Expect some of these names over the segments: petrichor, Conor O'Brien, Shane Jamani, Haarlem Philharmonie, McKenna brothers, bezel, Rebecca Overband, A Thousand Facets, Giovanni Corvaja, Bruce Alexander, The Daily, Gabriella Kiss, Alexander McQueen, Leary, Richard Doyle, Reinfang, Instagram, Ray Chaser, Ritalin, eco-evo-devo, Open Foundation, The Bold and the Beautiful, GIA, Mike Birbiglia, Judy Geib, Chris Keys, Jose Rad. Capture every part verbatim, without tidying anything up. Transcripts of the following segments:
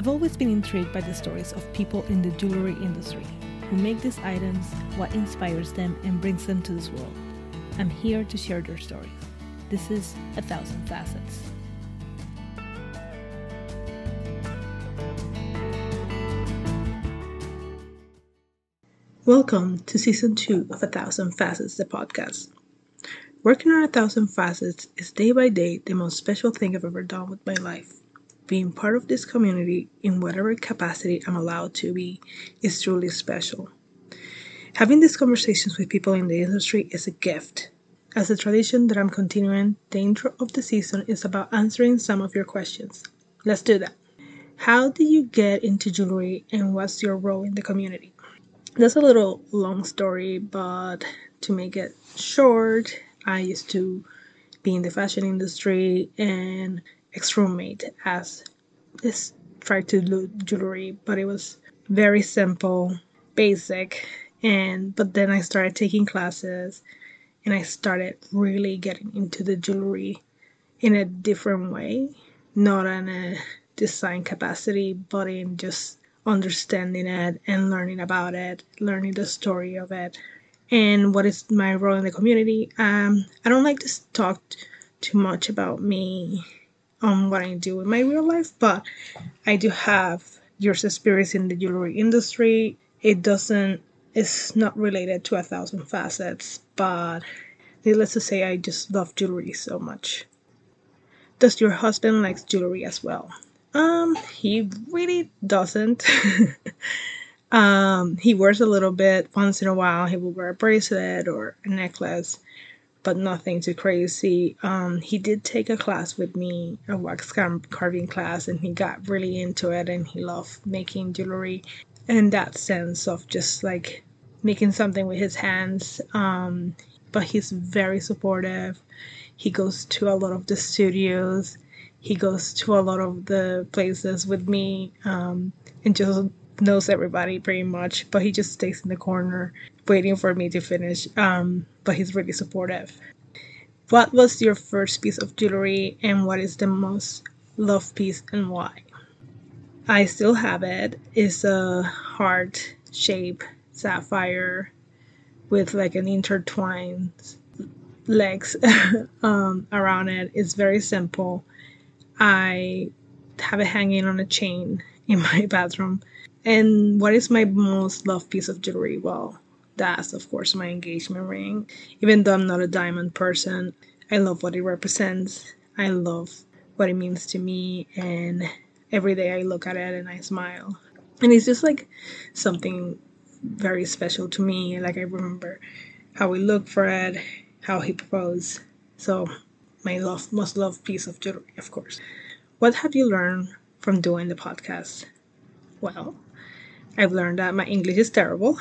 I've always been intrigued by the stories of people in the jewelry industry who make these items, what inspires them and brings them to this world. I'm here to share their stories. This is A Thousand Facets. Welcome to Season two of A Thousand Facets, the podcast. Working on A Thousand Facets is day by day the most special thing I've ever done with my life. Being part of this community in whatever capacity I'm allowed to be is truly special. Having these conversations with people in the industry is a gift. As a tradition that I'm continuing, the intro of the season is about answering some of your questions. Let's do that. How did you get into jewelry and what's your role in the community? That's a little long story, but to make it short, I used to be in the fashion industry, and ex-roommate as this tried to do jewelry, but it was very simple, basic, and but then I started taking classes, and I started really getting into the jewelry in a different way, not in a design capacity, but in just understanding it and learning about it, learning the story of it. And what is my role in the community? Um, I don't like to talk t- too much about me on what I do in my real life, but I do have years experience in the jewelry industry. It doesn't, it's not related to A Thousand Facets, but needless to say, I just love jewelry so much. Does your husband like jewelry as well? Um, he really doesn't. um, he wears a little bit. Once in a while, he will wear a bracelet or a necklace, but nothing too crazy. Um, he did take a class with me, a wax carving class, and he got really into it, and he loved making jewelry and that sense of just like making something with his hands. Um, but he's very supportive. He goes to a lot of the studios. He goes to a lot of the places with me um, and just knows everybody pretty much, but he just stays in the corner waiting for me to finish. Um, but he's really supportive. What was your first piece of jewelry and what is the most loved piece and why? I still have it. It's a heart shape sapphire with like an intertwined legs um, around it. It's very simple. I have it hanging on a chain in my bathroom. And what is my most loved piece of jewelry? Well, that's, of course, my engagement ring. Even though I'm not a diamond person, I love what it represents. I love what it means to me. And every day I look at it and I smile. And it's just like something very special to me. Like I remember how we looked for it, how he proposed. So my love, most loved piece of jewelry, of course. What have you learned from doing the podcast? Well, I've learned that my English is terrible.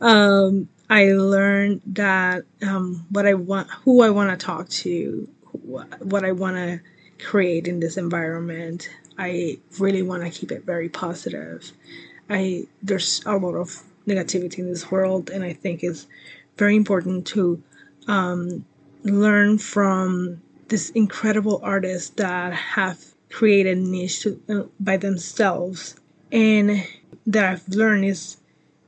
um, I learned that um, what I want, who I want to talk to, wh- what I want to create in this environment. I really want to keep it very positive. I there's a lot of negativity in this world, and I think it's very important to um, learn from these incredible artists that have created niche to, uh, by themselves, and that I've learned is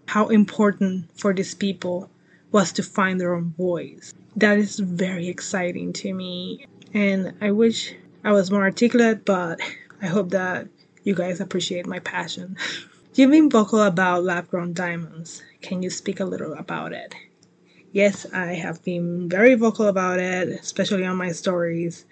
how important for these people was to find their own voice. That is very exciting to me, and I wish I was more articulate, but I hope that you guys appreciate my passion. You've been vocal about lab-grown diamonds. Can you speak a little about it? Yes, I have been very vocal about it, especially on my stories.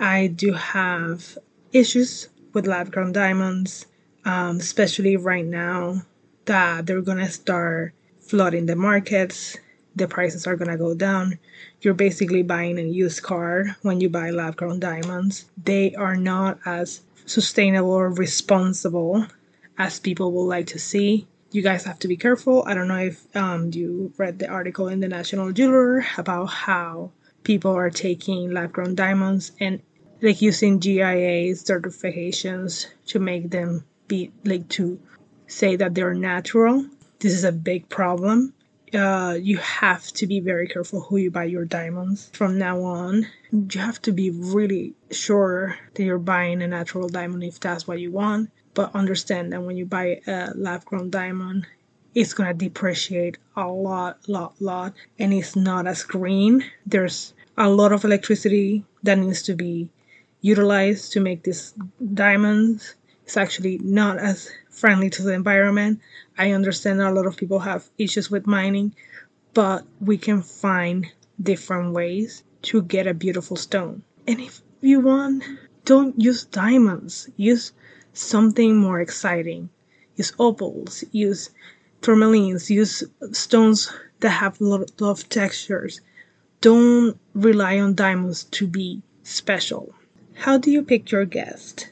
I do have issues with lab-grown diamonds, um, especially right now, that they're going to start flooding the markets. The prices are going to go down. You're basically buying a used car when you buy lab-grown diamonds. They are not as sustainable or responsible as people would like to see. You guys have to be careful. I don't know if um, you read the article in the National Jeweler about how people are taking lab-grown diamonds and like using G I A certifications to make them be like to say that they're natural. This is a big problem. uh, you have to be very careful who you buy your diamonds from now on. You have to be really sure that you're buying a natural diamond if that's what you want. But understand that when you buy a lab-grown diamond, it's going to depreciate a lot, lot, lot. And it's not as green. There's a lot of electricity that needs to be utilized to make these diamonds. It's actually not as friendly to the environment. I understand that a lot of people have issues with mining, but we can find different ways to get a beautiful stone. And if you want, don't use diamonds. Use something more exciting. Use opals, use tourmalines, use stones that have a lot of textures. Don't rely on diamonds to be special. How do you pick your guest?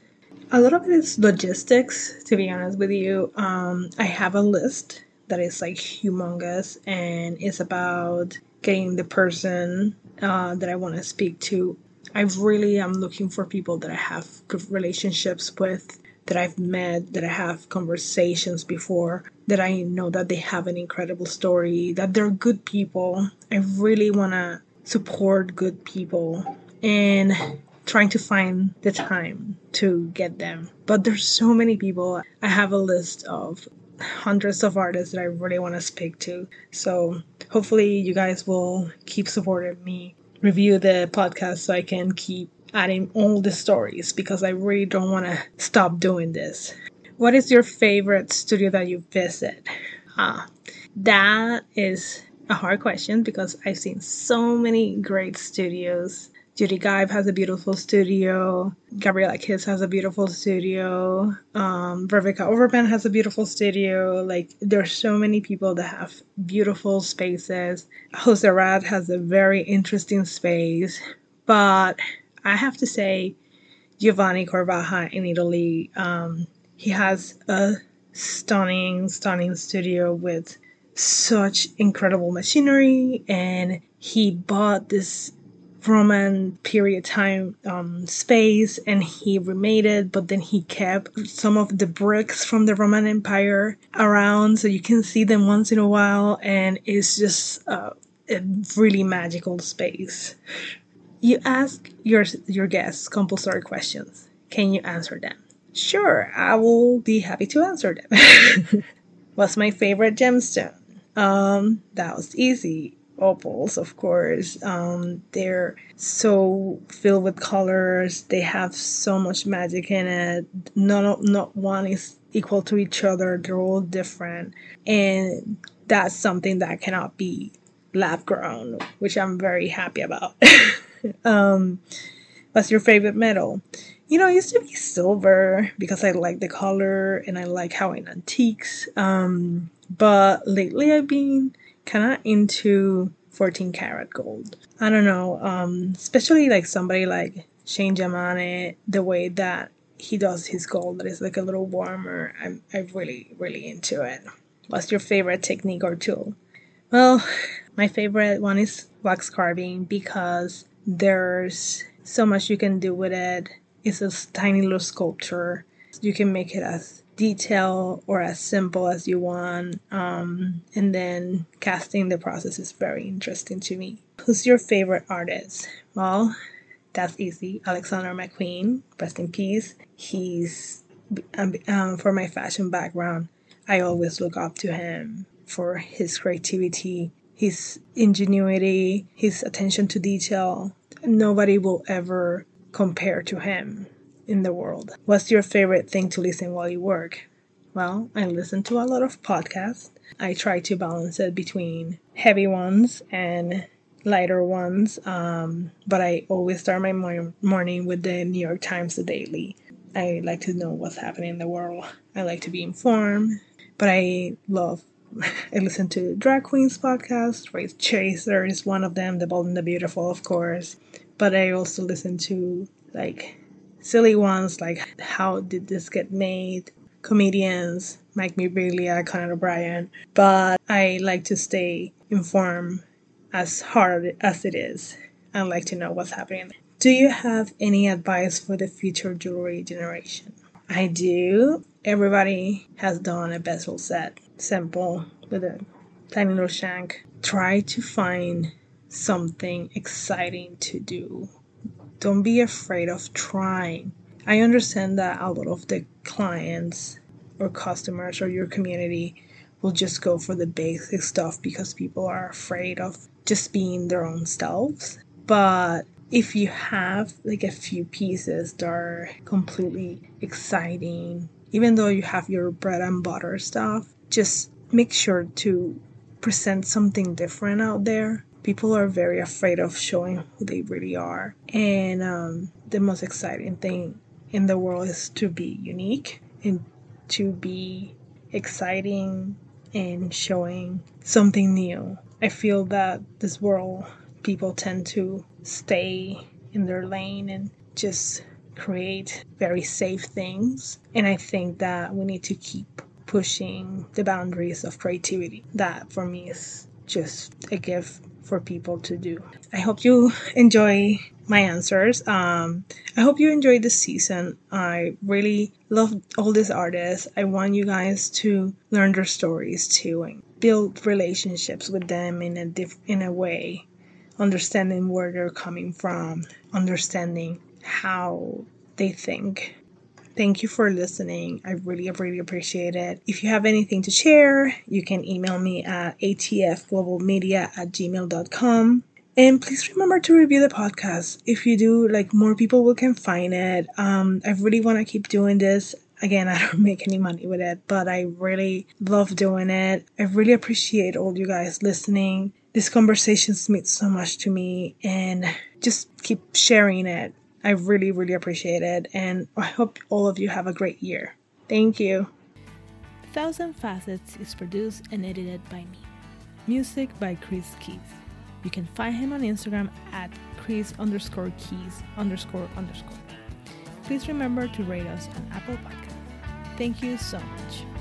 A lot of it is logistics, to be honest with you. Um, I have a list that is like humongous, and it's about getting the person uh, that I want to speak to. I really am looking for people that I have good relationships with, that I've met, that I have conversations before, that I know that they have an incredible story, that they're good people. I really want to support good people and trying to find the time to get them. But there's so many people. I have a list of hundreds of artists that I really want to speak to. So hopefully you guys will keep supporting me. Review the podcast so I can keep adding all the stories, because I really don't want to stop doing this. What is your favorite studio that you visit? Ah, that is a hard question because I've seen so many great studios. Judy Geib has a beautiful studio. Gabriella Kiss has a beautiful studio. Um, Rebecca Overband has a beautiful studio. Like, there's so many people that have beautiful spaces. Jose Rad has a very interesting space. But I have to say Giovanni Corvaja in Italy. Um, he has a stunning, stunning studio with such incredible machinery. And he bought this Roman period time um, space, and he remade it, but then he kept some of the bricks from the Roman Empire around, so you can see them once in a while, and it's just uh, a really magical space. You ask your your guests compulsory questions. Can you answer them? Sure, I will be happy to answer them. What's my favorite gemstone? Um, that was easy. Opals, of course. Um, they're so filled with colors. They have so much magic in it. Not, not one is equal to each other. They're all different. And that's something that cannot be lab grown, which I'm very happy about. um, what's your favorite metal? You know, it used to be silver because I like the color and I like how it antiques. Um, but lately I've been kind of into fourteen karat gold. I don't know, um, especially like somebody like Shane Jamani, the way that he does his gold, that is like a little warmer. I'm I'm really, really into it. What's your favorite technique or tool? Well, my favorite one is wax carving because there's so much you can do with it. It's a tiny little sculpture. You can make it as detail or as simple as you want, um, and then casting the process is very interesting to me. Who's your favorite artist? Well, that's easy. Alexander McQueen, rest in peace. He's um, um, for my fashion background, I always look up to him for his creativity, his ingenuity, his attention to detail. Nobody will ever compare to him in the world. What's your favorite thing to listen while you work? Well, I listen to a lot of podcasts. I try to balance it between heavy ones and lighter ones, um, but I always start my mor- morning with the New York Times, The Daily. I like to know what's happening in the world. I like to be informed, but I love, I listen to drag queens podcasts. Ray Chaser is one of them, The Bold and the Beautiful, of course, but I also listen to like silly ones like How Did This Get Made? Comedians, Mike Birbiglia, Conor O'Brien. But I like to stay informed as hard as it is. I like to know what's happening. Do you have any advice for the future jewelry generation? I do. Everybody has done a bezel set. Simple, with a Tiny Little Shank, try to find something exciting to do. Don't be afraid of trying. I understand that a lot of the clients or customers or your community will just go for the basic stuff because people are afraid of just being their own selves. But if you have like a few pieces that are completely exciting, even though you have your bread and butter stuff, just make sure to present something different out there. People are very afraid of showing who they really are. And um, the most exciting thing in the world is to be unique and to be exciting and showing something new. I feel that this world, people tend to stay in their lane and just create very safe things. And I think that we need to keep pushing the boundaries of creativity. That for me is just a gift for people to do. I hope you enjoy my answers. Um, I hope you enjoyed this season. I really love all these artists. I want you guys to learn their stories too and build relationships with them in a diff- in a way, understanding where they're coming from, understanding how they think. Thank you for listening. I really, really appreciate it. If you have anything to share, you can email me at a t f global media at gmail dot com. And please remember to review the podcast. If you do, like, more people will can find it. Um, I really want to keep doing this. Again, I don't make any money with it, but I really love doing it. I really appreciate all you guys listening. These conversations mean so much to me, and just keep sharing it. I really, really appreciate it, and I hope all of you have a great year. Thank you. A Thousand Facets is produced and edited by me. Music by Chris Keys. You can find him on Instagram at Chris underscore Keys underscore underscore. Please remember to rate us on Apple Podcasts. Thank you so much.